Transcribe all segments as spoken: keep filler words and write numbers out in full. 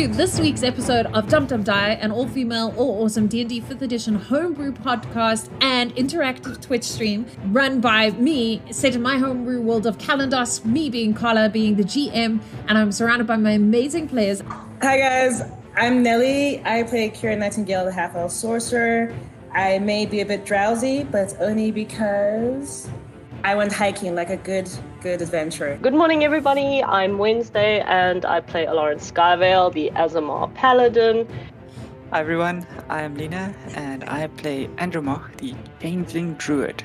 to this week's episode of Dum Dum Die, an all-female, all-awesome D and D fifth edition homebrew podcast and interactive Twitch stream run by me, set in my homebrew world of Kalandos, me being Carla, being the G M, and I'm surrounded by my amazing players. Hi guys, I'm Nelly. I play Kira Nightingale, the half-elf sorcerer. I may be a bit drowsy, but only because I went hiking like a good, good adventurer. Good morning, everybody. I'm Wednesday, and I play Lawrence Skyvale, the Azamar Paladin. Hi, everyone. I'm Lena, and I play Andromach, the Changeling Druid.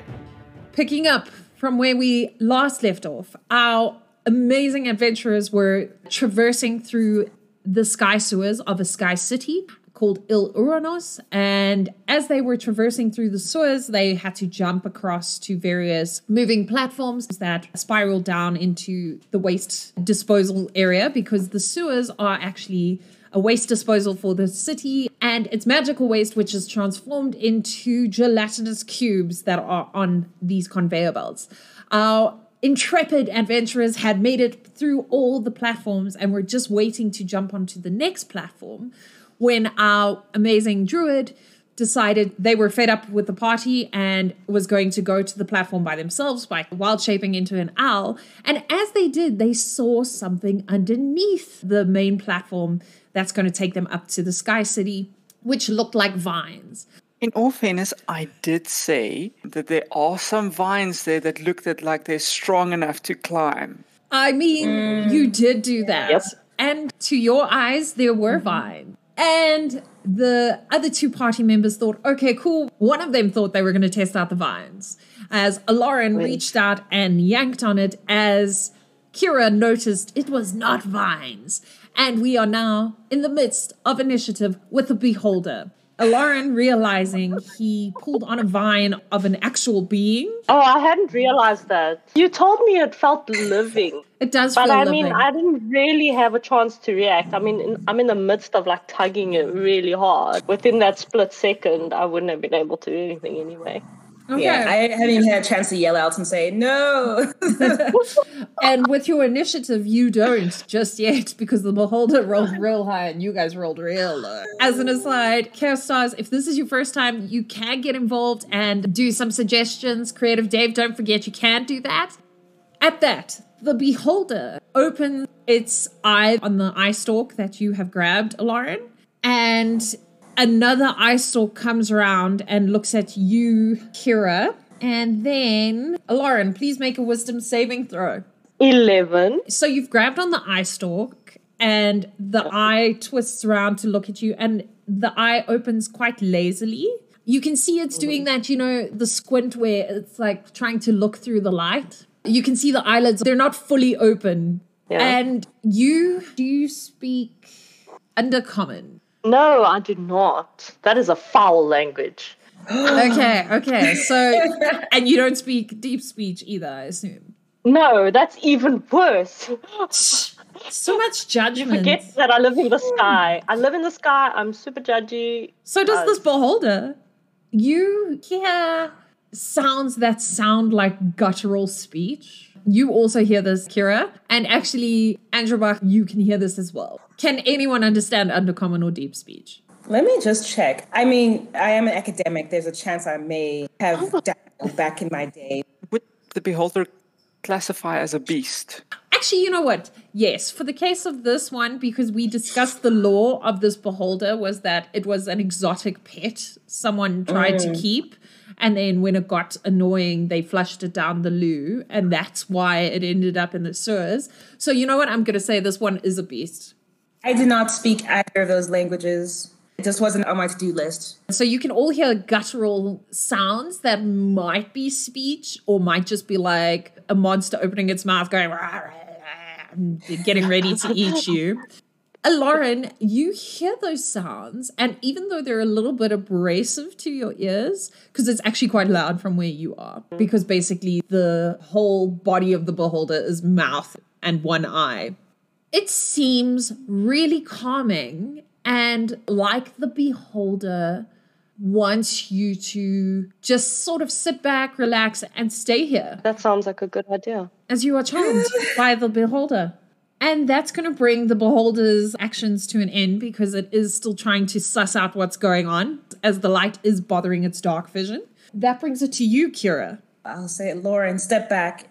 Picking up from where we last left off, our amazing adventurers were traversing through the sky sewers of a sky city called Il Uranos, and as they were traversing through the sewers, they had to jump across to various moving platforms that spiral down into the waste disposal area, because the sewers are actually a waste disposal for the city and its magical waste, which is transformed into gelatinous cubes that are on these conveyor belts. Our intrepid adventurers had made it through all the platforms and were just waiting to jump onto the next platform when our amazing druid decided they were fed up with the party and was going to go to the platform by themselves by wild shaping into an owl. And as they did, they saw something underneath the main platform that's going to take them up to the Sky City, which looked like vines. In all fairness, I did say that there are some vines there that looked at like they're strong enough to climb. I mean, mm. you did do that. Yep. And to your eyes, there were mm-hmm. vines. And the other two party members thought, okay, cool. One of them thought they were going to test out the vines, as Aloran reached out and yanked on it as Kira noticed it was not vines. And we are now in the midst of initiative with the beholder. Aloran, realizing he pulled on a vine of an actual being. Oh, I hadn't realized that. You told me it felt living. It does but feel I living. But I mean, I didn't really have a chance to react. I mean, in, I'm in the midst of like tugging it really hard. Within that split second, I wouldn't have been able to do anything anyway. Okay. Yeah, I haven't even had a chance to yell out and say, no. And with your initiative, you don't just yet, because the beholder rolled real high and you guys rolled real low. As an aside, Chaos Stars, if this is your first time, you can get involved and do some suggestions. Creative Dave, don't forget you can do that. At that, the beholder opens its eye on the eye stalk that you have grabbed, Lauren, and another eye stalk comes around and looks at you, Kira. And then, Lauren, please make a wisdom saving throw. eleven. So you've grabbed on the eye stalk and the eye twists around to look at you and the eye opens quite lazily. You can see it's doing that, you know, the squint where it's like trying to look through the light. You can see the eyelids, they're not fully open. Yeah. And you, do you speak Undercommon? No, I do not. That is a foul language. okay, okay. So, and you don't speak deep speech either, I assume. No, that's even worse. So much judgment. You forget that I live in the sky. I live in the sky. I'm super judgy. So does uh, this beholder. You hear sounds that sound like guttural speech. You also hear this, Kira. And actually, Andromach, you can hear this as well. Can anyone understand Undercommon or deep speech? Let me just check. I mean, I am an academic. There's a chance I may have oh. dabbled back in my day. Would the beholder classify as a beast? Actually, you know what? Yes, for the case of this one, because we discussed the lore of this beholder, was that it was an exotic pet someone tried mm. to keep. And then when it got annoying, they flushed it down the loo. And that's why it ended up in the sewers. So you know what? I'm going to say this one is a beast. I did not speak either of those languages. It just wasn't on my to-do list. So you can all hear guttural sounds that might be speech or might just be like a monster opening its mouth going, rah, rah, rah, and getting ready to eat you. Lauren, you hear those sounds, and even though they're a little bit abrasive to your ears, because it's actually quite loud from where you are, because basically the whole body of the beholder is mouth and one eye. It seems really calming, and like the beholder wants you to just sort of sit back, relax, and stay here. That sounds like a good idea. As you are charmed by the beholder. And that's going to bring the beholder's actions to an end because it is still trying to suss out what's going on as the light is bothering its dark vision. That brings it to you, Kira. I'll say it, Lauren, step back.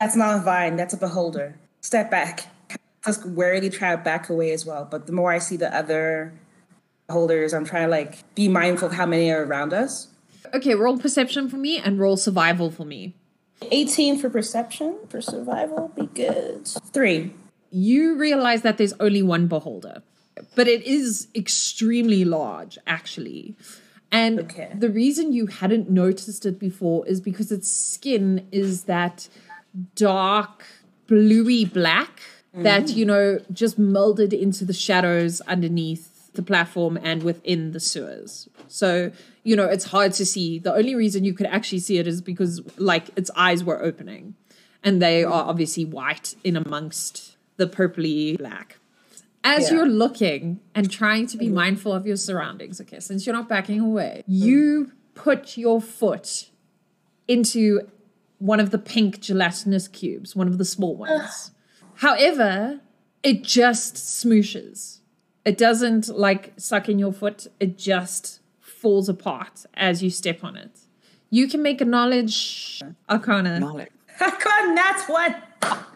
That's not a vine, that's a beholder. Step back. Just warily try to back away as well. But the more I see the other beholders, I'm trying to like be mindful of how many are around us. Okay, roll perception for me and roll survival for me. eighteen for perception. For survival, be good. Three. You realize that there's only one beholder, but it is extremely large, actually. And okay. The reason you hadn't noticed it before is because its skin is that dark, bluey black mm. that, you know, just molded into the shadows underneath the platform and within the sewers. So, you know, it's hard to see. The only reason you could actually see it is because, like, its eyes were opening and they are obviously white in amongst the purpley black. As yeah. you're looking and trying to be mindful of your surroundings, okay, since you're not backing away, you put your foot into one of the pink gelatinous cubes, one of the small ones. Ugh. However, it just smooshes. It doesn't, like, suck in your foot. It just falls apart as you step on it. You can make a knowledge arcana. Knowledge. Arcana, that's what...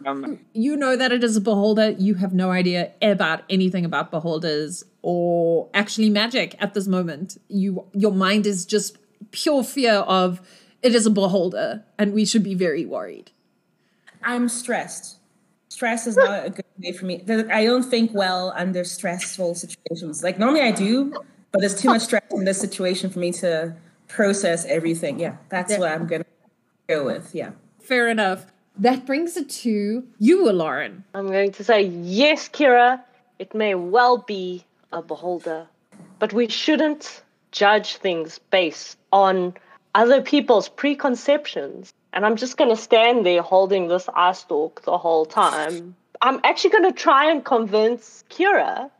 Um, you know that it is a beholder. You have no idea about anything about beholders or actually magic at this moment. You, your mind is just pure fear of it is a beholder and we should be very worried. I'm stressed. Stress is not a good way for me. I don't think well under stressful situations. Like normally I do, but there's too much stress in this situation for me to process everything. Yeah, that's yeah. what I'm going to go with. Yeah. Fair enough. That brings it to you, Aloran. I'm going to say, yes, Kira, it may well be a beholder, but we shouldn't judge things based on other people's preconceptions. And I'm just going to stand there holding this ice stalk the whole time. I'm actually going to try and convince Kira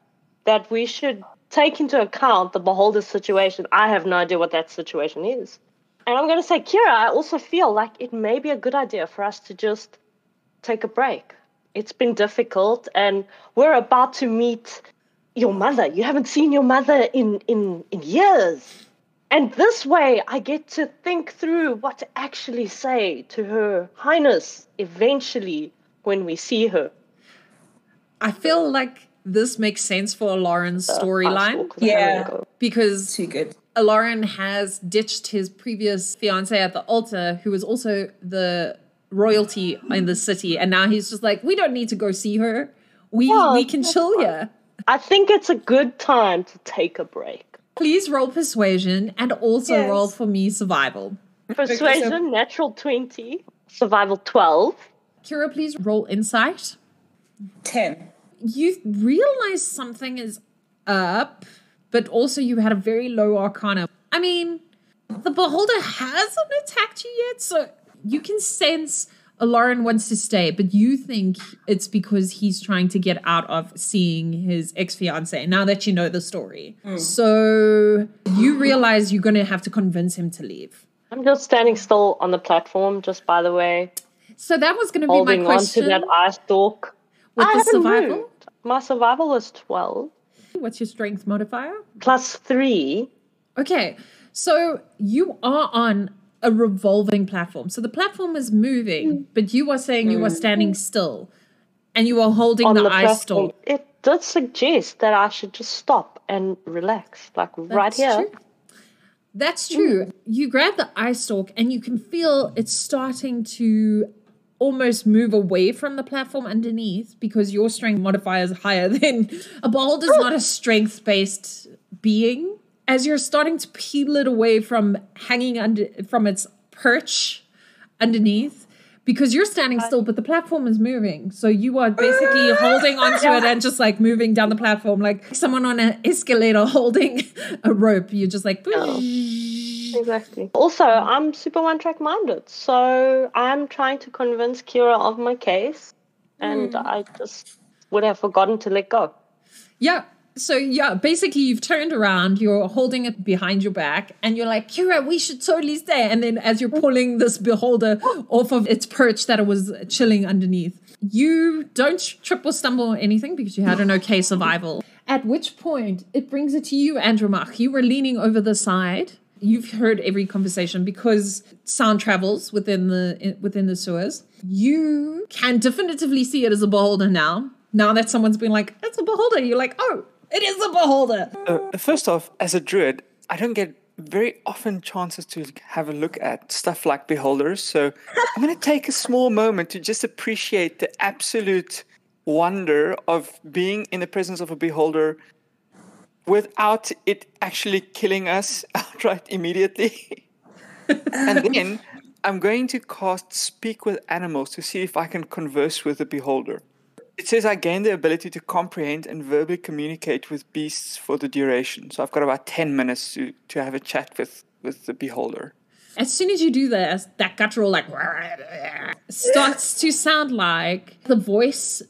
that we should take into account the beholder's situation. I have no idea what that situation is. And I'm going to say, Kira, I also feel like it may be a good idea for us to just take a break. It's been difficult, and we're about to meet your mother. You haven't seen your mother in, in, in years. And this way, I get to think through what to actually say to Her Highness eventually when we see her. I feel like this makes sense for Lauren's storyline. Yeah. Because... too good. Aloran has ditched his previous fiancé at the altar, who was also the royalty in the city, and now he's just like, we don't need to go see her. We well, we can chill fun. here. I think it's a good time to take a break. Please roll persuasion and also yes. roll for me survival. Persuasion, natural twenty. Survival, twelve. Kira, please roll insight. ten. You realize something is up... but also you had a very low arcana. I mean, the beholder hasn't attacked you yet, so you can sense Aloran wants to stay, but you think it's because he's trying to get out of seeing his ex-fiancé, now that you know the story. Mm. So you realize you're going to have to convince him to leave. I'm just standing still on the platform, just by the way. So that was going to be my question. Holding on to that ice stalk. With I the survival? Moved. My survival is twelve. What's your strength modifier? Plus three. Okay, so you are on a revolving platform. So the platform is moving, mm. but you are saying mm. you are standing still and you are holding on the, the ice storm. It does suggest that I should just stop and relax, like That's right here. True. That's true. Mm. You grab the ice stalk and you can feel it's starting to almost move away from the platform underneath because your strength modifier is higher than a beholder is not a strength-based being. As you're starting to peel it away from hanging under from its perch underneath, because you're standing still, but the platform is moving. So you are basically holding onto it and just like moving down the platform, like someone on an escalator holding a rope. You're just like... Exactly. Also, I'm super one-track minded, so I'm trying to convince Kira of my case, and mm. I just would have forgotten to let go. Yeah, So yeah, basically you've turned around, you're holding it behind your back, and you're like, Kira, we should totally stay. And then as you're pulling this beholder off of its perch that it was chilling underneath, you don't trip or stumble or anything because you had an okay survival. At which point it brings it to you, Andromach. You were leaning over the side. You've heard every conversation because sound travels within the within the sewers. You can definitively see it as a beholder now. Now that someone's been like, it's a beholder, you're like, oh, it is a beholder. Uh, first off, as a druid, I don't get very often chances to have a look at stuff like beholders. So I'm going to take a small moment to just appreciate the absolute wonder of being in the presence of a beholder without it actually killing us outright immediately. And then I'm going to cast Speak with Animals to see if I can converse with the beholder. It says I gain the ability to comprehend and verbally communicate with beasts for the duration. So I've got about ten minutes to, to have a chat with, with the beholder. As soon as you do this, that guttural like starts to sound like the voice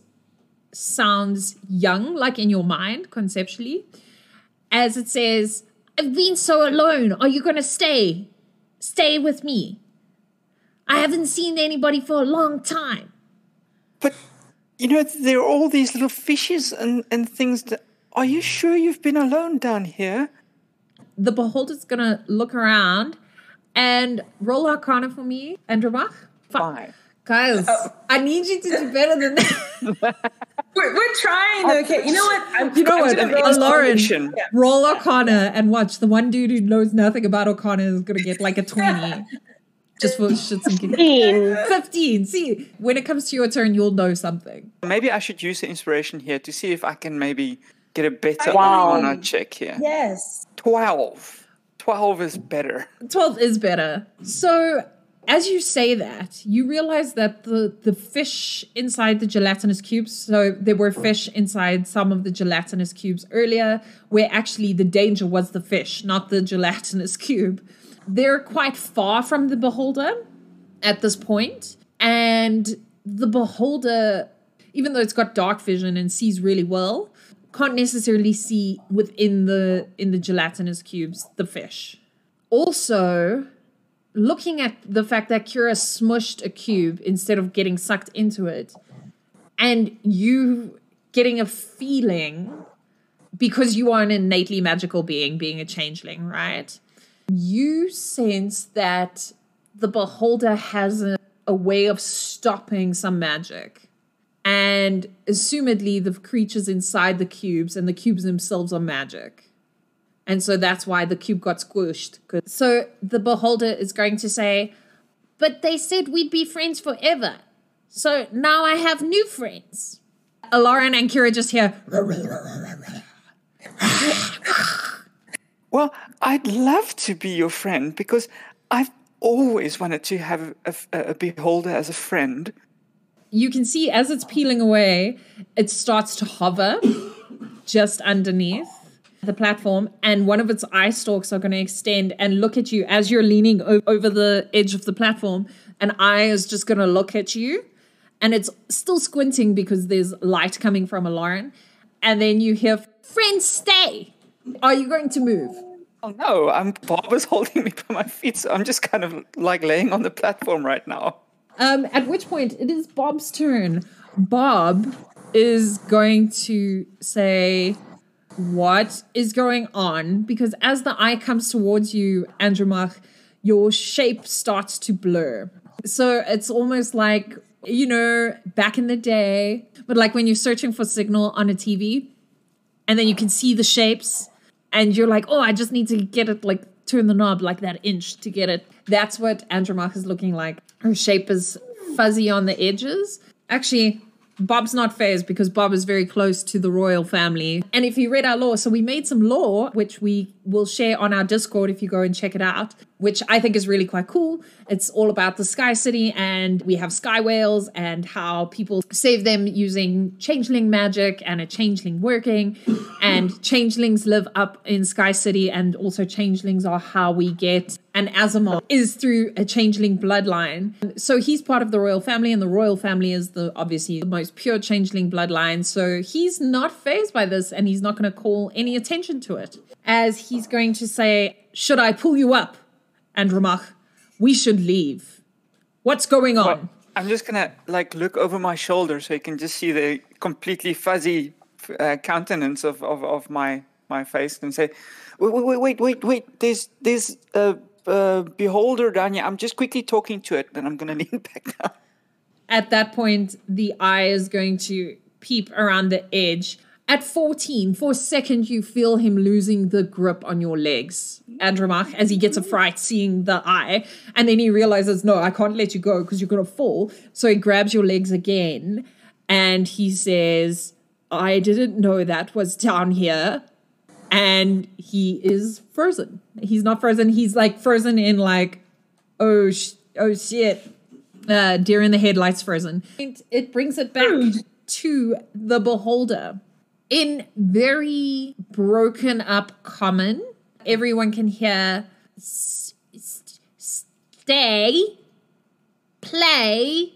sounds young, like in your mind, conceptually. As it says, I've been so alone. Are you going to stay? Stay with me. I haven't seen anybody for a long time. But... you know, there are all these little fishes and, and things that... Are you sure you've been alone down here? The beholder's going to look around and roll Arcana for me, Andromach. Five. Guys, oh. I need you to do better than that. we're, we're trying. Okay, you know what? I'm, you know what? Aloran, roll Arcana and watch. The one dude who knows nothing about Arcana is going to get like a twenty. Just for shits and giggles. fifteen. See, when it comes to your turn, you'll know something. Maybe I should use the inspiration here to see if I can maybe get a better Arcana check here. Yes. twelve. twelve is better. twelve is better. So as you say that, you realize that the, the fish inside the gelatinous cubes, so there were fish inside some of the gelatinous cubes earlier, where actually the danger was the fish, not the gelatinous cube. They're quite far from the beholder at this point. And the beholder, even though it's got dark vision and sees really well, can't necessarily see within the in the gelatinous cubes, the fish. Also, looking at the fact that Kira smushed a cube instead of getting sucked into it, and you getting a feeling, because you are an innately magical being, being a changeling, right? You sense that the beholder has a, a way of stopping some magic. And assumedly the creatures inside the cubes and the cubes themselves are magic. And so that's why the cube got squished. So the beholder is going to say, but they said we'd be friends forever. So now I have new friends. Aloran and Kira just hear. Well, I'd love to be your friend because I've always wanted to have a, a, a beholder as a friend. You can see as it's peeling away, it starts to hover just underneath the platform, and one of its eye stalks are going to extend and look at you as you're leaning o- over the edge of the platform. An eye is just going to look at you, and it's still squinting because there's light coming from Aloran. And then you hear, friends, stay. Are you going to move? Oh, no. I'm, Bob is holding me by my feet, so I'm just kind of like laying on the platform right now. Um, at which point, it is Bob's turn. Bob is going to say, what is going on? Because as the eye comes towards you, Andromach, your shape starts to blur. So it's almost like, you know, back in the day, but like when you're searching for signal on a T V, and then you can see the shapes. And you're like, oh, I just need to get it, like, turn the knob like that inch to get it. That's what Andromach is looking like. Her shape is fuzzy on the edges. Actually, Bob's not phased because Bob is very close to the royal family. And if you read our lore, so we made some lore, which we will share on our Discord if you go and check it out, which I think is really quite cool. It's all about the Sky City, and we have sky whales and how people save them using changeling magic and a changeling working. And changelings live up in Sky City, and also changelings are how we get and Asimov is through a changeling bloodline. So he's part of the royal family, and the royal family is the obviously the most pure changeling bloodline. So he's not fazed by this, and he's not going to call any attention to it, as he's going to say, "Should I pull you up, Andromach? We should leave. What's going on?" Well, I'm just gonna like look over my shoulder so you can just see the completely fuzzy uh, countenance of, of of my my face, and say, "Wait, wait, wait, wait, wait! There's there's a uh, uh, beholder down here. I'm just quickly talking to it, then I'm gonna lean back down." At that point, the eye is going to peep around the edge. At fourteen, for a second, you feel him losing the grip on your legs, Andromach, as he gets a fright seeing the eye. And then he realizes, no, I can't let you go because you're going to fall. So he grabs your legs again and he says, I didn't know that was down here. And he is frozen. He's not frozen. He's like frozen in like, oh, sh- oh shit, uh, deer in the headlights frozen. It, it brings it back to the beholder. In very broken up common, everyone can hear s- s- stay, play,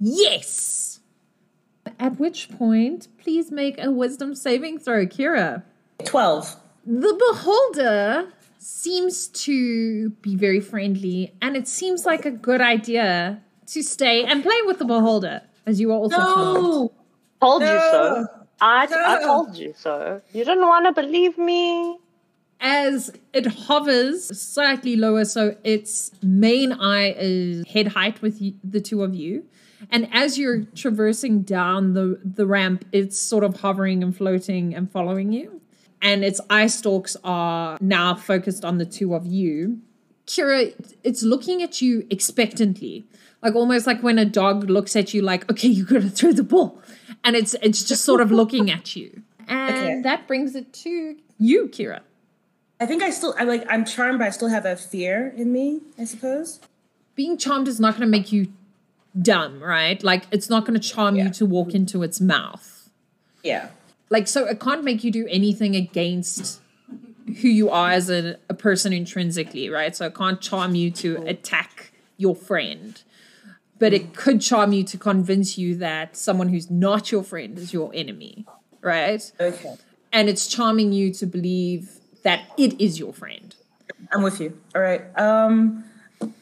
yes. At which point, please make a wisdom saving throw, Kira. twelve. The beholder seems to be very friendly, and it seems like a good idea to stay and play with the beholder, as you are also no. told. Told no. you so. I, I told you so. You didn't want to believe me. As it hovers slightly lower, so its main eye is head height with you, the two of you. And as you're traversing down the, the ramp, it's sort of hovering and floating and following you. And its eye stalks are now focused on the two of you. Kira, it's looking at you expectantly. Like almost like when a dog looks at you like, okay, you got to throw the ball. And it's it's just sort of looking at you. And okay. that brings it to you, Kira. I think I still, I like, I'm charmed, but I still have a fear in me, I suppose. Being charmed is not going to make you dumb, right? Like, it's not going to charm yeah. you to walk into its mouth. Yeah. Like, so it can't make you do anything against who you are as a, a person intrinsically, right? So it can't charm you to attack your friend. But it could charm you to convince you that someone who's not your friend is your enemy, right? Okay. And it's charming you to believe that it is your friend. I'm with you. All right. Um,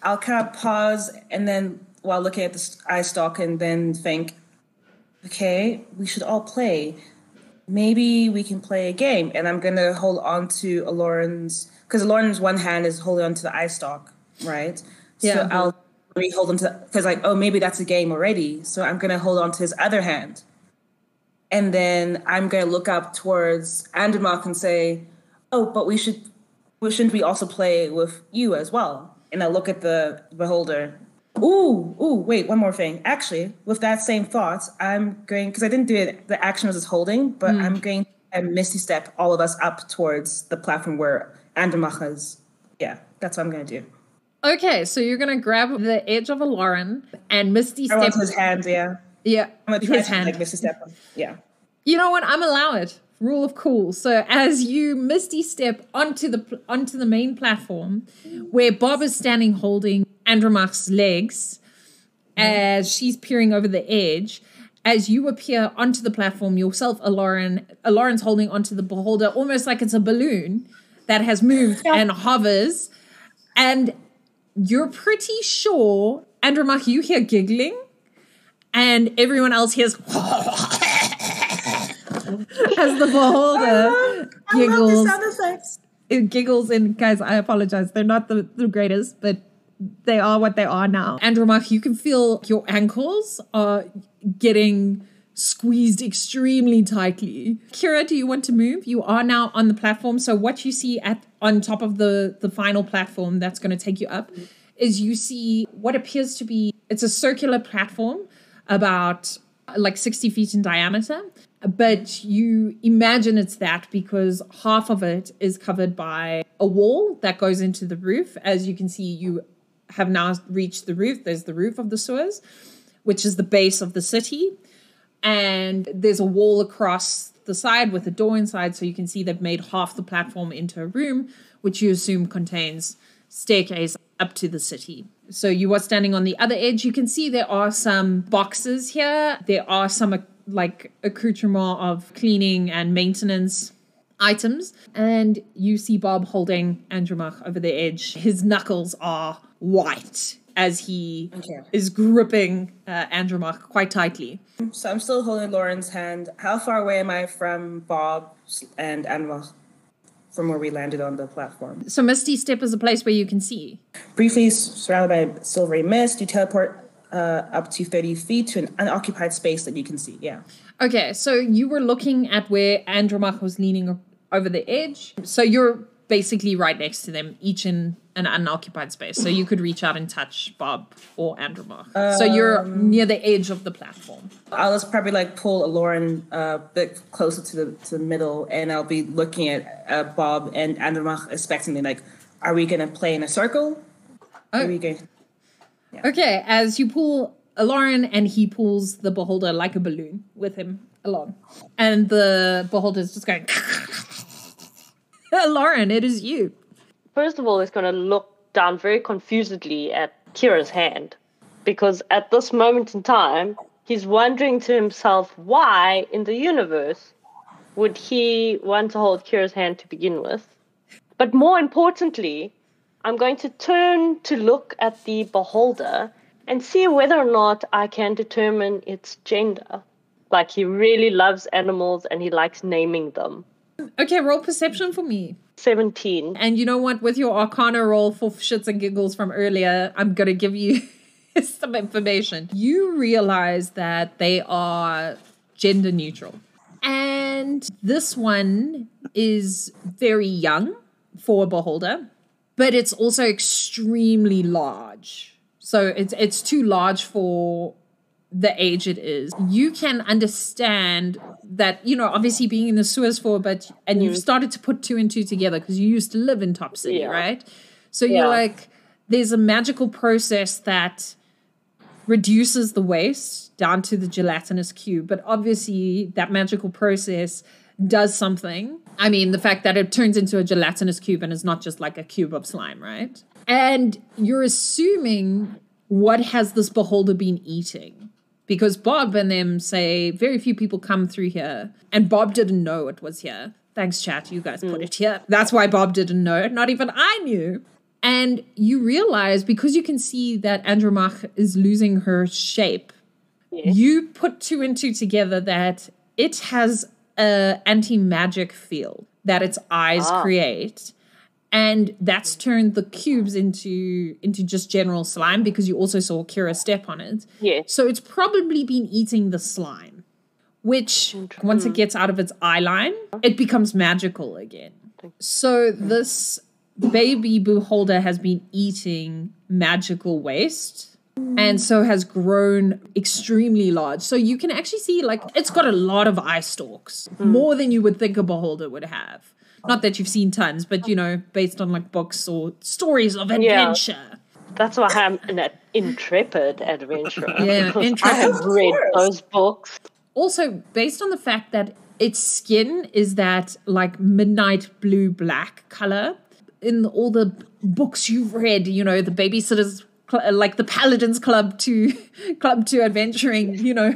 I'll kind of pause and then while looking at the eye stalk and then think, okay, we should all play. Maybe we can play a game. And I'm going to hold on to Aloran's, because Aloran's one hand is holding on to the eye stalk, right? Yeah. So I'll... We hold on to because like oh maybe that's a game already, so I'm gonna hold on to his other hand, and then I'm gonna look up towards Andromach and say, oh, but we should we shouldn't we also play with you as well? And I look at the beholder. Ooh, ooh, wait, one more thing. Actually, with that same thought, I'm going because I didn't do it. The action was just holding, but mm. I'm going to misty step all of us up towards the platform where Andromach is. Yeah, that's what I'm gonna do. Okay, so you're going to grab the edge of Aloran and misty step. I want his hand, yeah. Yeah, I'm his hand. Like misty step on. Yeah. You know what? I'm allow it. Rule of cool. So as you misty step onto the onto the main platform, where Bob is standing holding Andromach's legs, as she's peering over the edge, as you appear onto the platform yourself, Aloran, Aloran's holding onto the beholder, almost like it's a balloon that has moved and hovers, and you're pretty sure, Andromach, you hear giggling, and everyone else hears as the beholder I love, I giggles. Love the sound effects. It giggles, and guys, I apologize. They're not the, the greatest, but they are what they are now. Andromach, you can feel your ankles are getting squeezed extremely tightly. Kira, do you want to move? You are now on the platform. So what you see at on top of the, the final platform that's going to take you up is you see what appears to be, it's a circular platform about like sixty feet in diameter. But you imagine it's that because half of it is covered by a wall that goes into the roof. As you can see, you have now reached the roof. There's the roof of the sewers, which is the base of the city. And there's a wall across the side with a door inside, so you can see they've made half the platform into a room, which you assume contains staircase up to the city. So you are standing on the other edge. You can see there are some boxes here. There are some like accoutrement of cleaning and maintenance items. And you see Bob holding Andromach over the edge. His knuckles are white as he okay. is gripping uh, Andromach quite tightly. So I'm still holding Lauren's hand. How far away am I from Bob and Andromach? From where we landed on the platform. So Misty Step is a place where you can see. Briefly surrounded by silvery mist, you teleport uh, up to thirty feet to an unoccupied space that you can see, yeah. Okay, so you were looking at where Andromach was leaning over the edge. So you're basically right next to them, each in an unoccupied space. So you could reach out and touch Bob or Andromach. Um, so you're near the edge of the platform. I'll just probably like pull Aloran a bit closer to the to the middle, and I'll be looking at uh, Bob and Andromach expectantly. Like, are we going to play in a circle? Oh. Are we going? Yeah. Okay, as you pull Aloran, and he pulls the beholder like a balloon with him along, and the beholder is just going. Aloran, it is you. First of all, he's going to look down very confusedly at Kira's hand, because at this moment in time, he's wondering to himself why in the universe would he want to hold Kira's hand to begin with. But more importantly, I'm going to turn to look at the beholder and see whether or not I can determine its gender. Like, he really loves animals and he likes naming them. Okay, roll perception for me. seventeen. And you know what? With your Arcana roll for shits and giggles from earlier, I'm going to give you some information. You realize that they are gender neutral. And this one is very young for a beholder, but it's also extremely large. So it's it's too large for the age it is. You can understand that, you know, obviously being in the sewers for a bit, and mm. you've started to put two and two together because you used to live in Top City, yeah. right? So yeah. you're like, there's a magical process that reduces the waste down to the gelatinous cube. But obviously that magical process does something. I mean, the fact that it turns into a gelatinous cube and is not just like a cube of slime, right? And you're assuming, what has this beholder been eating? Because Bob and them say very few people come through here. And Bob didn't know it was here. Thanks, chat. You guys mm. put it here. That's why Bob didn't know. Not even I knew. And you realize, because you can see that Andromach is losing her shape, yeah. you put two and two together that it has an anti-magic field that its eyes ah. create. And that's turned the cubes into into just general slime, because you also saw Kira step on it. Yeah. So it's probably been eating the slime, which mm-hmm. once it gets out of its eye line, it becomes magical again. So this baby beholder has been eating magical waste and so has grown extremely large. So you can actually see, like, it's got a lot of eye stalks, mm. more than you would think a beholder would have. Not that you've seen tons, but, you know, based on, like, books or stories of adventure. Yeah. That's why I'm an intrepid adventurer. Yeah, intrepid. I have read those books. Also, based on the fact that its skin is that, like, midnight blue-black color, in all the books you've read, you know, the Babysitter's, cl- like, the Paladin's Club to, Club to Adventuring, you know,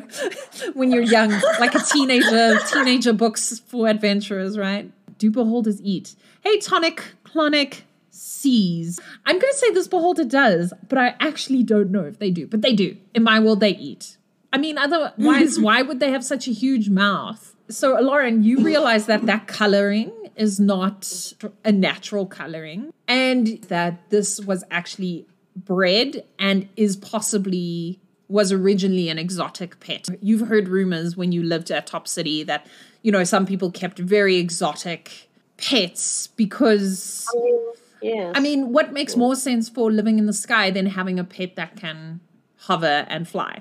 when you're young, like a teenager, teenager books for adventurers, right? Do beholders eat? Hey, tonic, clonic, seas. I'm going to say this beholder does, but I actually don't know if they do. But they do. In my world, they eat. I mean, otherwise, why would they have such a huge mouth? So, Lauren, you realize that that coloring is not a natural coloring, and that this was actually bred and is possibly was originally an exotic pet. You've heard rumors when you lived at Top City that, you know, some people kept very exotic pets because, I mean, yes. I mean, what makes more sense for living in the sky than having a pet that can hover and fly?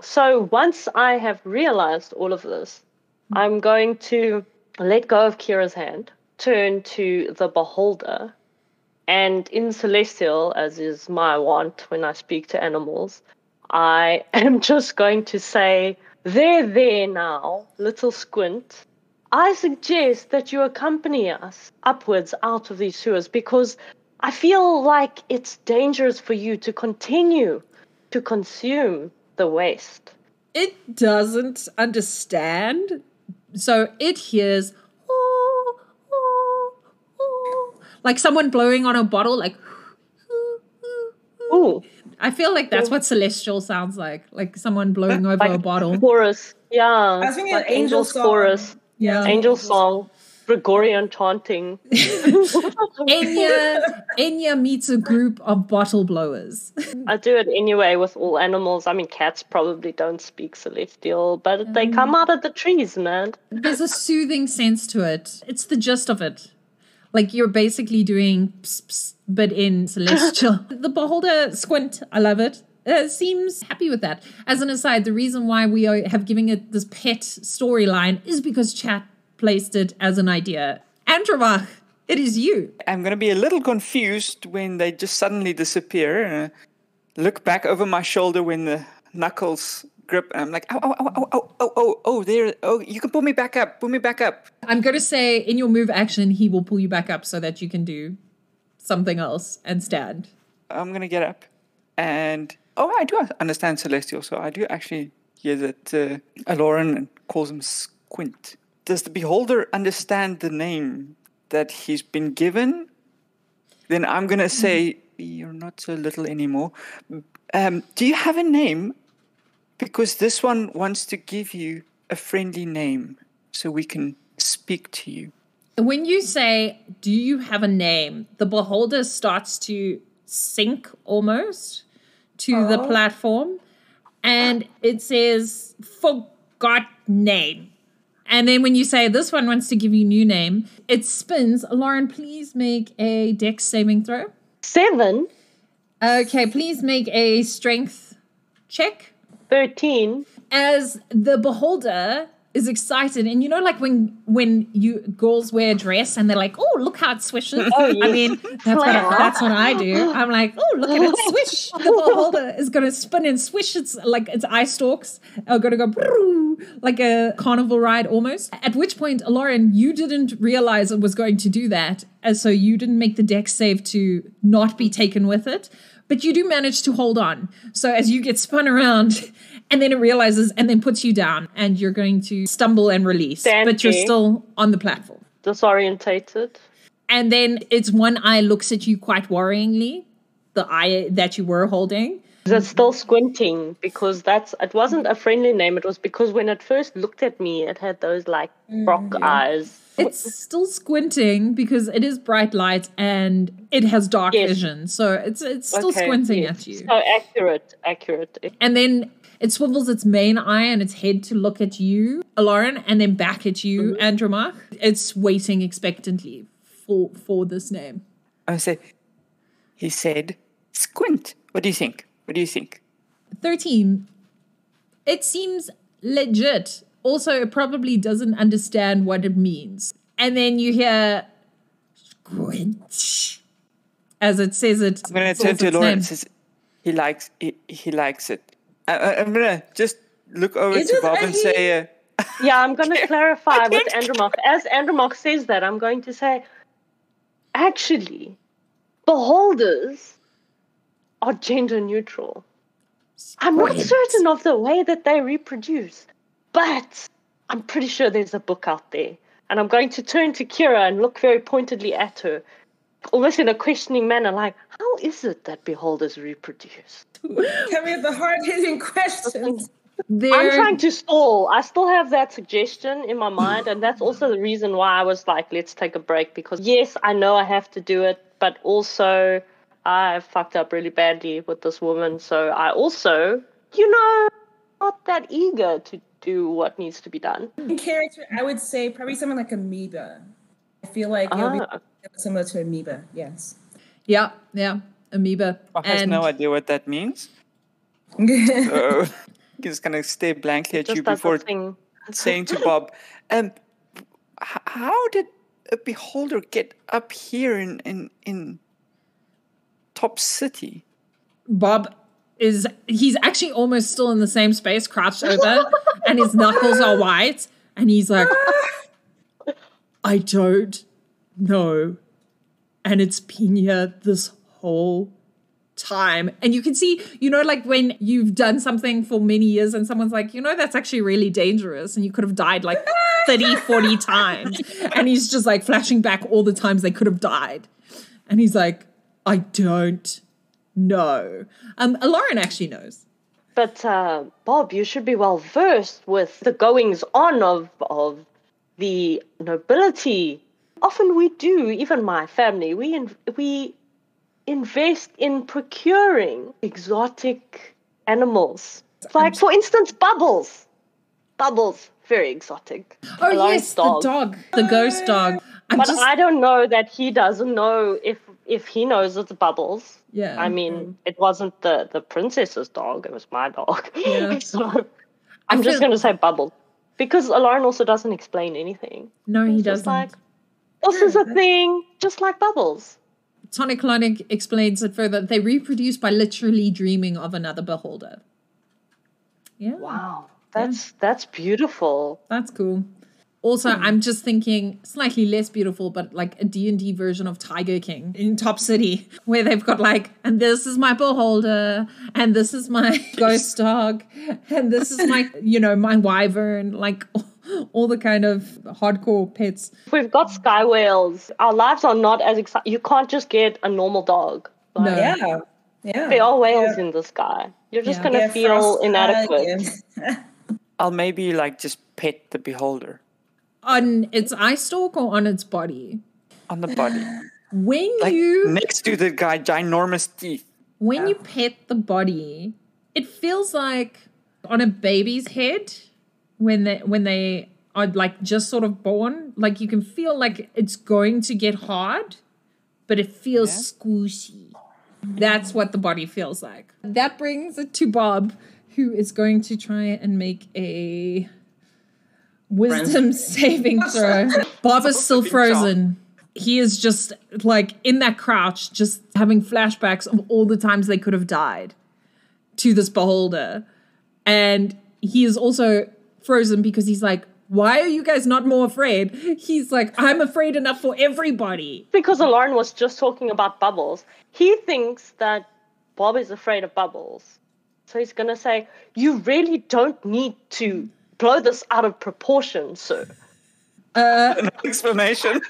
So once I have realized all of this, mm-hmm. I'm going to let go of Kira's hand, turn to the beholder, and in Celestial, as is my wont when I speak to animals, I am just going to say, there, there now, little Squint. I suggest that you accompany us upwards out of these sewers, because I feel like it's dangerous for you to continue to consume the waste. It doesn't understand. So it hears, oh, oh, oh, like someone blowing on a bottle, like, oh, oh, oh. I feel like that's what celestial sounds like, like someone blowing over like a bottle. Chorus, yeah. I was thinking like an angel's song. Chorus, yeah. Angel song, Gregorian chanting. Enya, Enya meets a group of bottle blowers. I do it anyway with all animals. I mean, cats probably don't speak celestial, but um, they come out of the trees, man. There's a soothing sense to it. It's the gist of it. Like you're basically doing pss, pss, but in celestial. The beholder, Squint, I love it, uh, seems happy with that. As an aside, the reason why we are, have given it this pet storyline is because chat placed it as an idea. Andromach, it is you. I'm going to be a little confused when they just suddenly disappear. And I look back over my shoulder when the knuckles grip. And I'm like, oh, oh, oh, oh, oh, oh, oh, there. Oh, you can pull me back up. Pull me back up. I'm going to say in your move action, he will pull you back up so that you can do something else and stand. I'm going to get up. And, oh, I do understand celestial. So I do actually hear that uh, Aloran calls him Squint. Does the beholder understand the name that he's been given? Then I'm going to say, you're not so little anymore. Um, do you have a name? Because this one wants to give you a friendly name so we can speak to you. When you say, do you have a name? The beholder starts to sink almost to oh. the platform. And it says, forgot name. And then when you say this one wants to give you a new name, it spins. Lauren, please make a dex saving throw. Seven. Okay, please make a strength check. Thirteen. As the beholder is excited. And you know, like when when you girls wear a dress and they're like, oh, look how it swishes. Oh, yes. I mean, that's what, I, that's what I do. I'm like, oh, look at it swish. The beholder is going to spin and swish. It's like its eye stalks are going to go like a carnival ride almost. At which point, Lauren, you didn't realize it was going to do that. And so you didn't make the dex save to not be taken with it. But you do manage to hold on. So as you get spun around and then it realizes and then puts you down and you're going to stumble and release. Standing. But you're still on the platform. Disorientated. And then its one eye looks at you quite worryingly, the eye that you were holding. It's still squinting because that's it wasn't a friendly name. It was because when it first looked at me, it had those like rock mm. eyes. It's still squinting because it is bright light and it has dark yes. vision. So it's it's still okay, squinting yes. at you. So accurate, accurate. And then it swivels its main eye and its head to look at you, Aloran, and then back at you, mm-hmm. Andromach. It's waiting expectantly for, for this name. I said, he said, Squint. What do you think? What do you think? thirteen. It seems legit. Also, it probably doesn't understand what it means. And then you hear Squinch as it says it. I'm going to turn to Lawrence. Says, he likes he, he likes it. I, I, I'm going to just look over it to Bob and say. Uh, yeah, I'm going to clarify with Andromach. As Andromach says that, I'm going to say, actually, beholders are gender neutral. Squint. I'm not certain of the way that they reproduce. But I'm pretty sure there's a book out there. And I'm going to turn to Kira and look very pointedly at her, almost in a questioning manner, like, how is it that beholders reproduce? Tell me the hard-hitting questions. They're... I'm trying to stall. I still have that suggestion in my mind, and that's also the reason why I was like, let's take a break, because, yes, I know I have to do it, but also I fucked up really badly with this woman. So I also, you know, not that eager to do what needs to be done. In character, I would say probably someone like Amoeba. I feel like ah. it'll be similar to Amoeba, yes. Yeah, yeah, Amoeba. I and have no idea what that means. So just going to stare blankly at just you before saying to Bob, um, how did a beholder get up here in, in, in Top City? Bob is, he's actually almost still in the same space, crouched over, and his knuckles are white, and he's like, I don't know. and it's Pina this whole time. And you can see, you know, like when you've done something for many years and someone's like, you know, that's actually really dangerous and you could have died like thirty, forty times. And he's just like flashing back all the times they could have died. And he's like, I don't know. Um, Aloran actually knows. But uh, Bob, you should be well versed with the goings on of of the nobility. Often we do, even my family, we in, we invest in procuring exotic animals. Like, for instance, Bubbles. Bubbles, very exotic. Oh, yes, dog. the dog, the ghost dog. I'm but just... I don't know that he doesn't know if if he knows it's Bubbles. Yeah. I mean, it wasn't the, the princess's dog. It was my dog. Yeah. So I'm I just feel... going to say Bubbles. Because Aloran also doesn't explain anything. No, he He's doesn't. Like, this is a thing, just like Bubbles. Tonic-Lonic explains it further. They reproduce by literally dreaming of another beholder. Yeah. Wow. That's, yeah. that's beautiful. That's cool. Also, mm. I'm just thinking slightly less beautiful, but like a D and D version of Tiger King in Top City, where they've got like, and this is my beholder, and this is my ghost dog, and this is my, you know, my wyvern, like all, all the kind of hardcore pets. We've got sky whales. Our lives are not as exciting. You can't just get a normal dog. Like, no. Yeah. Yeah. They are whales yeah. in the sky. You're just yeah. going to yeah, feel inadequate. Yeah. I'll maybe like just pet the beholder. On its eye stalk or on its body? On the body. When like you... next to the guy, ginormous teeth. When yeah. you pet the body, it feels like on a baby's head when they, when they are, like, just sort of born. Like, you can feel like it's going to get hard, but it feels yeah. squishy. That's what the body feels like. That brings it to Bob, who is going to try and make a... wisdom saving throw. Bob is still frozen. He is just like in that crouch, just having flashbacks of all the times they could have died to this beholder. And he is also frozen because he's like, why are you guys not more afraid? He's like, I'm afraid enough for everybody. Because Aloran was just talking about Bubbles. He thinks that Bob is afraid of Bubbles. So he's going to say, you really don't need to blow this out of proportion, sir. Uh, An explanation.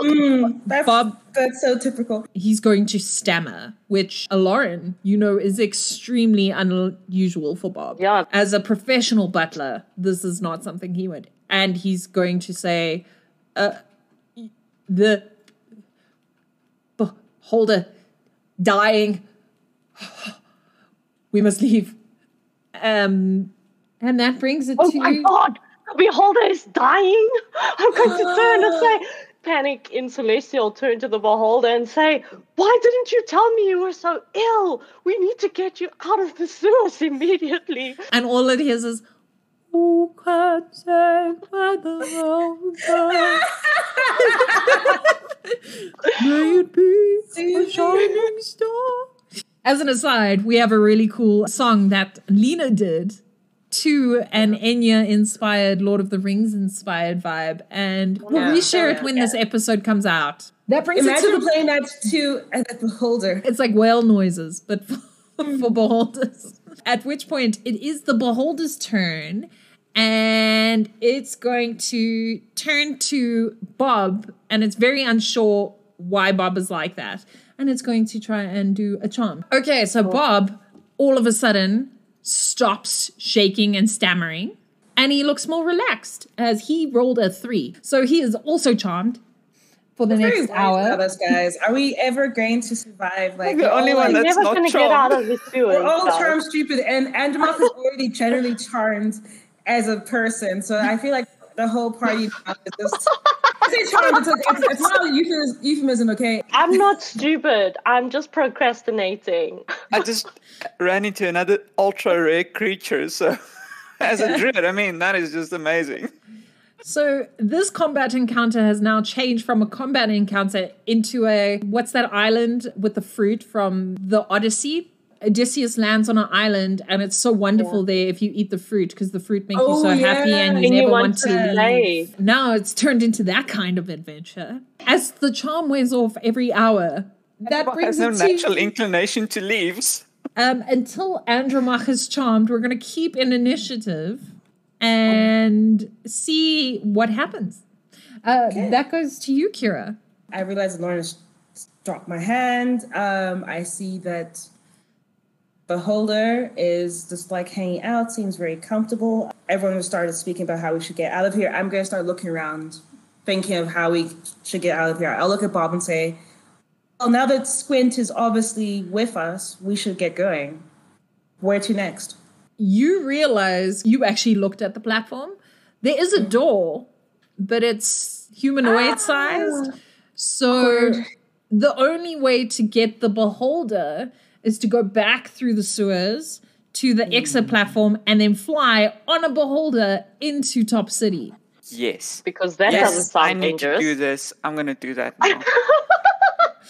mm, that's, Bob, that's so typical. He's going to stammer, which Aloran, you know, is extremely unusual for Bob. Yeah. As a professional butler, this is not something he would. And he's going to say, uh, the beholder dying. We must leave. Um... And that brings it oh to... Oh, my God! The beholder is dying! I'm going to turn and say... Panic in Celestial, turn to the beholder and say, why didn't you tell me you were so ill? We need to get you out of the sewers immediately. And all it hears is... Who can take by the holder? May it be a shining star. As an aside, we have a really cool song that Lena did to an Enya-inspired, Lord of the Rings-inspired vibe, and we'll yeah, reshare yeah, it when yeah. this episode comes out. That brings Imagine it to the playing that to the beholder. It's like whale noises, but for, for beholders. At which point, it is the beholder's turn, and it's going to turn to Bob, and it's very unsure why Bob is like that, and it's going to try and do a charm. Okay, so Bob, all of a sudden... stops shaking and stammering, and he looks more relaxed as he rolled a three. So he is also charmed for the next hour. About us guys, are we ever going to survive? Like the only one that's not charmed. Get out of the sewer. We're all charmed, stupid, and Andromach is already generally charmed as a person. So I feel like the whole party is just. I say charmed. It's, it's, it's not a euphemism, okay? I'm not stupid. I'm just procrastinating. I just ran into another ultra rare creature. So, as a druid, I mean, that is just amazing. So this combat encounter has now changed from a combat encounter into a what's that island with the fruit from the Odyssey? Odysseus lands on an island, and it's so wonderful yeah. there if you eat the fruit, because the fruit makes oh, you so yeah. happy and you and never you want, want to leave. Now it's turned into that kind of adventure. As the charm wears off every hour, that Andromach brings has no natural inclination to leaves. Um, until Andromach is charmed, we're going to keep an initiative and see what happens. Uh, okay. That goes to you, Kira. I realize Lawrence dropped my hand. Um, I see that Beholder is just like hanging out, seems very comfortable. Everyone has started speaking about how we should get out of here. I'm going to start looking around, thinking of how we should get out of here. I'll look at Bob and say, well, now that Squint is obviously with us, we should get going. Where to next? You realize you actually looked at the platform. There is a door, but it's humanoid-sized. Ah, so God. The only way to get the Beholder is to go back through the sewers to the mm. exit platform and then fly on a Beholder into Top City. Yes. Because that yes, doesn't sound I need dangerous. to do this. I'm going to do that now.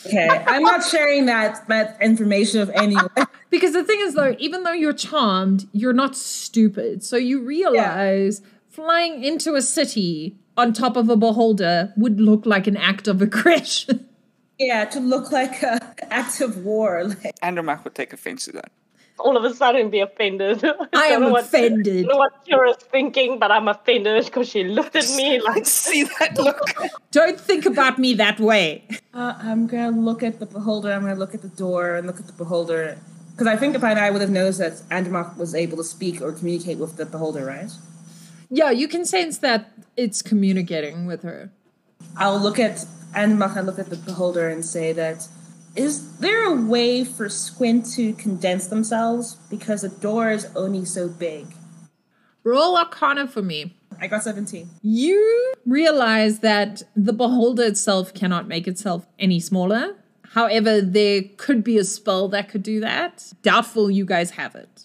Okay, I'm not sharing that that information of anyone. Because the thing is, though, even though you're charmed, you're not stupid. So you realize yeah. flying into a city on top of a Beholder would look like an act of aggression. Yeah, to look like an act of war. Like. Andromach would take offense to that. All of a sudden be offended. I am I offended. I don't know what Kira's thinking, but I'm offended because she looked at me like, see that look? Don't think about me that way. Uh, I'm going to look at the Beholder. I'm going to look at the door and look at the Beholder. Because I think if I would have noticed that Andromach was able to speak or communicate with the Beholder, right? Yeah, you can sense that it's communicating with her. I'll look at Andromach and look at the Beholder and say that, is there a way for Squint to condense themselves? Because the door is only so big. Roll Arcana for me. I got seventeen. You realize that the Beholder itself cannot make itself any smaller. However, there could be a spell that could do that. Doubtful you guys have it.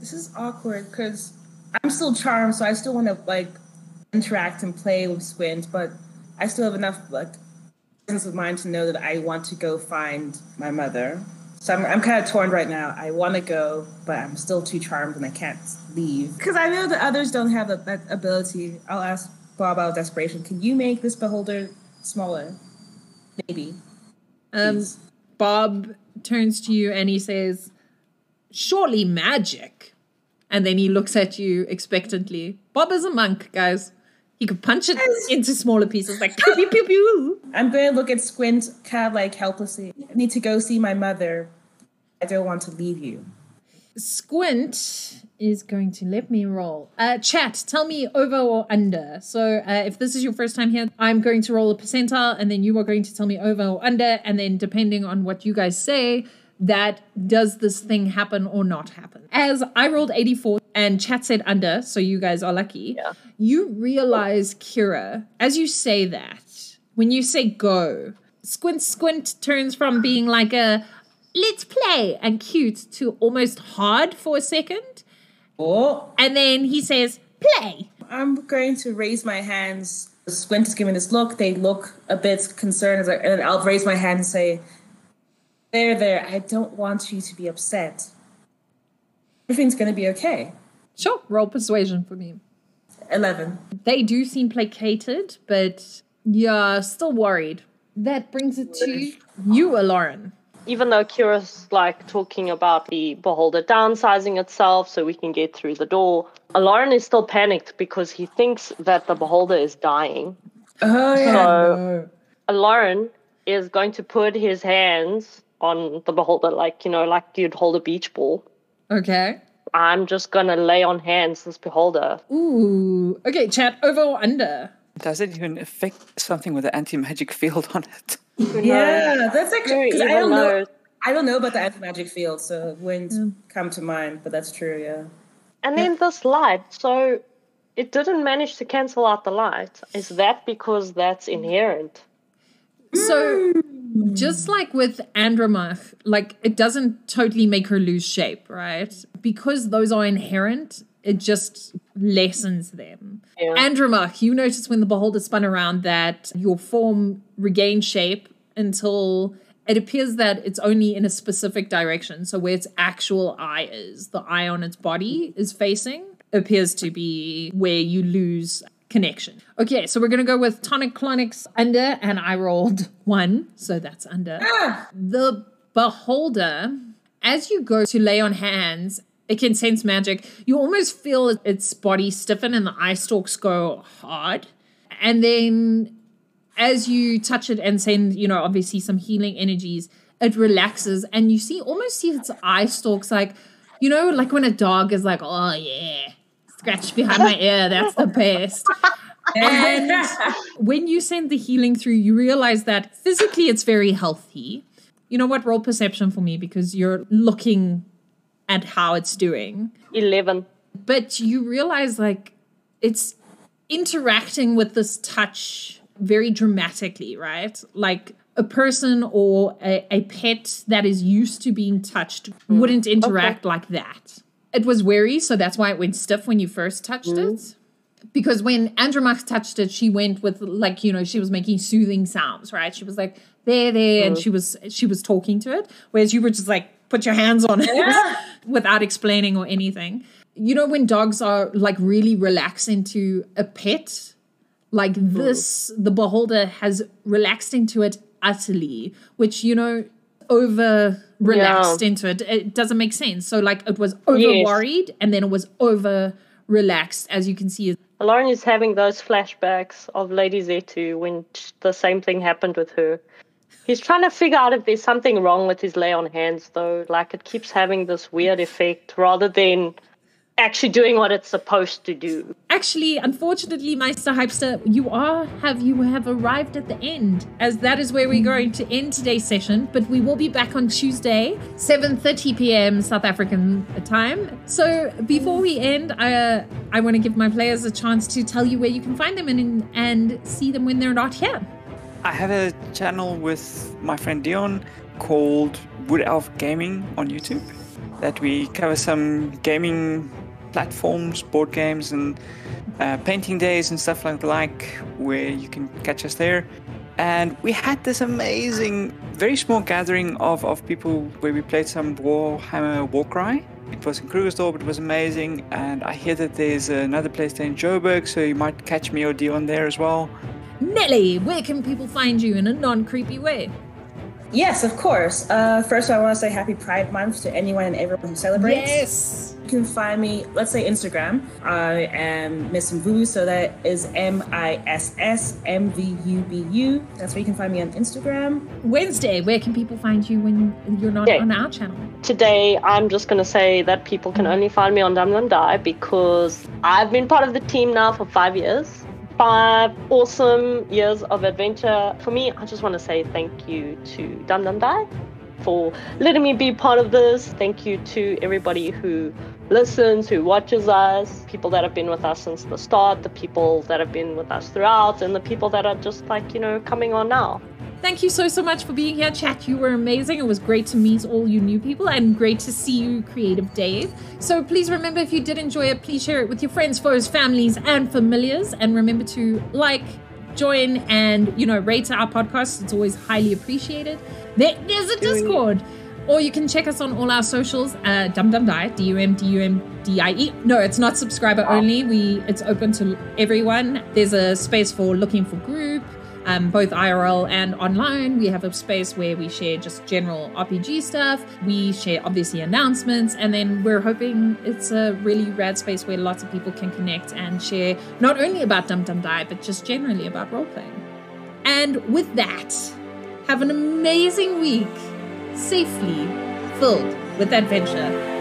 This is awkward because I'm still charmed, so I still want to, like, interact and play with Squint, but I still have enough, like, of mine to know that I want to go find my mother. So I'm, I'm kind of torn right now. I want to go, but I'm still too charmed and I can't leave. Because I know that others don't have that, that ability. I'll ask Bob out of desperation, can you make this Beholder smaller? Maybe. Um, Bob turns to you and he says, surely magic. And then he looks at you expectantly. Bob is a monk, guys. He could punch it into smaller pieces, like pew, pew, pew, pew. I'm going to look at Squint kind of like helplessly. I need to go see my mother. I don't want to leave you. Squint is going to let me roll. Uh, chat, tell me over or under. So uh, if this is your first time here, I'm going to roll a percentile, and then you are going to tell me over or under, and then depending on what you guys say, that does this thing happen or not happen. As I rolled eighty-four and chat said under, so you guys are lucky. Yeah. You realize, Kira, as you say that, when you say go, Squint Squint turns from being like a let's play and cute to almost hard for a second. Oh. And then he says, play. I'm going to raise my hands. Squint is giving this look. They look a bit concerned. And I'll raise my hand and say, There, there, I don't want you to be upset. Everything's going to be okay. Sure, roll persuasion for me. eleven. They do seem placated, but you're still worried. That brings it to you, Aloran. Even though Kira's like talking about the Beholder downsizing itself so we can get through the door, Aloran is still panicked because he thinks that the Beholder is dying. Oh, yeah. So no. Aloran is going to put his hands on the Beholder, like, you know, like you'd hold a beach ball. Okay. I'm just going to lay on hands this Beholder. Ooh. Okay, chat, over or under? Does it even affect something with the anti-magic field on it? Yeah, that's actually, because I don't know. know. I don't know about the anti-magic field, so it wouldn't mm. come to mind, but that's true, yeah. And yeah. then this light, so it didn't manage to cancel out the light. Is that because that's inherent? So just like with Andromach, like it doesn't totally make her lose shape, right? Because those are inherent, it just lessens them. Yeah. Andromach, you notice when the Beholder spun around that your form regained shape until It appears that it's only in a specific direction. So where its actual eye is, the eye on its body is facing, appears to be where you lose connection. Okay, so we're going to go with tonic clonics under, and I rolled one, so that's under. Ah! The beholder, as you go to lay on hands, it can sense magic. You almost feel its body stiffen and the eye stalks go hard. And then as you touch it and send, you know, obviously some healing energies, it relaxes and you see, almost see its eye stalks like, you know, like when a dog is like, oh yeah, scratch behind my ear, that's the best. And when you send the healing through, you realize that physically it's very healthy. You know what? Roll perception for me because you're looking at how it's doing. eleven. But you realize like it's interacting with this touch very dramatically, right? Like a person or a, a pet that is used to being touched mm. wouldn't interact okay. like that. It was wary, so that's why it went stiff when you first touched mm. it. Because when Andromach touched it, she went with like, you know, she was making soothing sounds, right? She was like, there, there, mm. and she was she was talking to it. Whereas you were just like, put your hands on it yeah. without explaining or anything. You know, when dogs are like really relaxed into a pet, like mm. this, the beholder has relaxed into it utterly, which, you know, over relaxed yeah. into it. It doesn't make sense. So like it was over worried yes. and then it was over relaxed, as you can see. Lauren is having those flashbacks of Lady Zetu when the same thing happened with her. He's trying to figure out if there's something wrong with his lay on hands, though. Like, it keeps having this weird effect rather than actually doing what it's supposed to do. Actually, unfortunately, Meister Hypester, you are have you have arrived at the end, as that is where we're going to end today's session. But we will be back on Tuesday, seven thirty p.m. South African time. So before we end, I uh, I want to give my players a chance to tell you where you can find them and and see them when they're not here. I have a channel with my friend Dion called Wood Elf Gaming on YouTube that we cover some gaming platforms, board games and uh, painting days and stuff like the like where you can catch us there. And we had this amazing, very small gathering of, of people where we played some Warhammer Warcry. It was in Krugersdorp, it was amazing. And I hear that there's another place there in Joburg, so you might catch me or Dion there as well. Nelly, where can people find you in a non-creepy way? Yes, of course. Uh, first, I want to say happy Pride Month to anyone and everyone who celebrates. Yes! You can find me, let's say Instagram. I am Miss Mvubu, so that is M I S S M V U B U. That's where you can find me on Instagram. Wednesday, where can people find you when you're not yeah. on our channel? Today, I'm just going to say that people can only find me on Damlandai because I've been part of the team now for five years. Five awesome years of adventure. For me, I just want to say thank you to Dum Dum Die for letting me be part of this. Thank you to everybody who listens, who watches us, people that have been with us since the start, the people that have been with us throughout, and the people that are just like, you know, coming on now. Thank you so, so much for being here, chat. You were amazing. It was great to meet all you new people and great to see you, Creative Dave. So please remember, if you did enjoy it, please share it with your friends, foes, families, and familiars. And remember to like, join, and, you know, rate our podcast. It's always highly appreciated. There is a Discord. Or you can check us on all our socials, uh, Dum Dum Die, D U M D U M D I E. No, it's not subscriber only. We It's open to everyone. There's a space for looking for group. Um, both I R L and online. We have a space where we share just general R P G stuff. We share, obviously, announcements. And then we're hoping it's a really rad space where lots of people can connect and share not only about Dum Dum Die, but just generally about role-playing. And with that, have an amazing week, safely filled with adventure.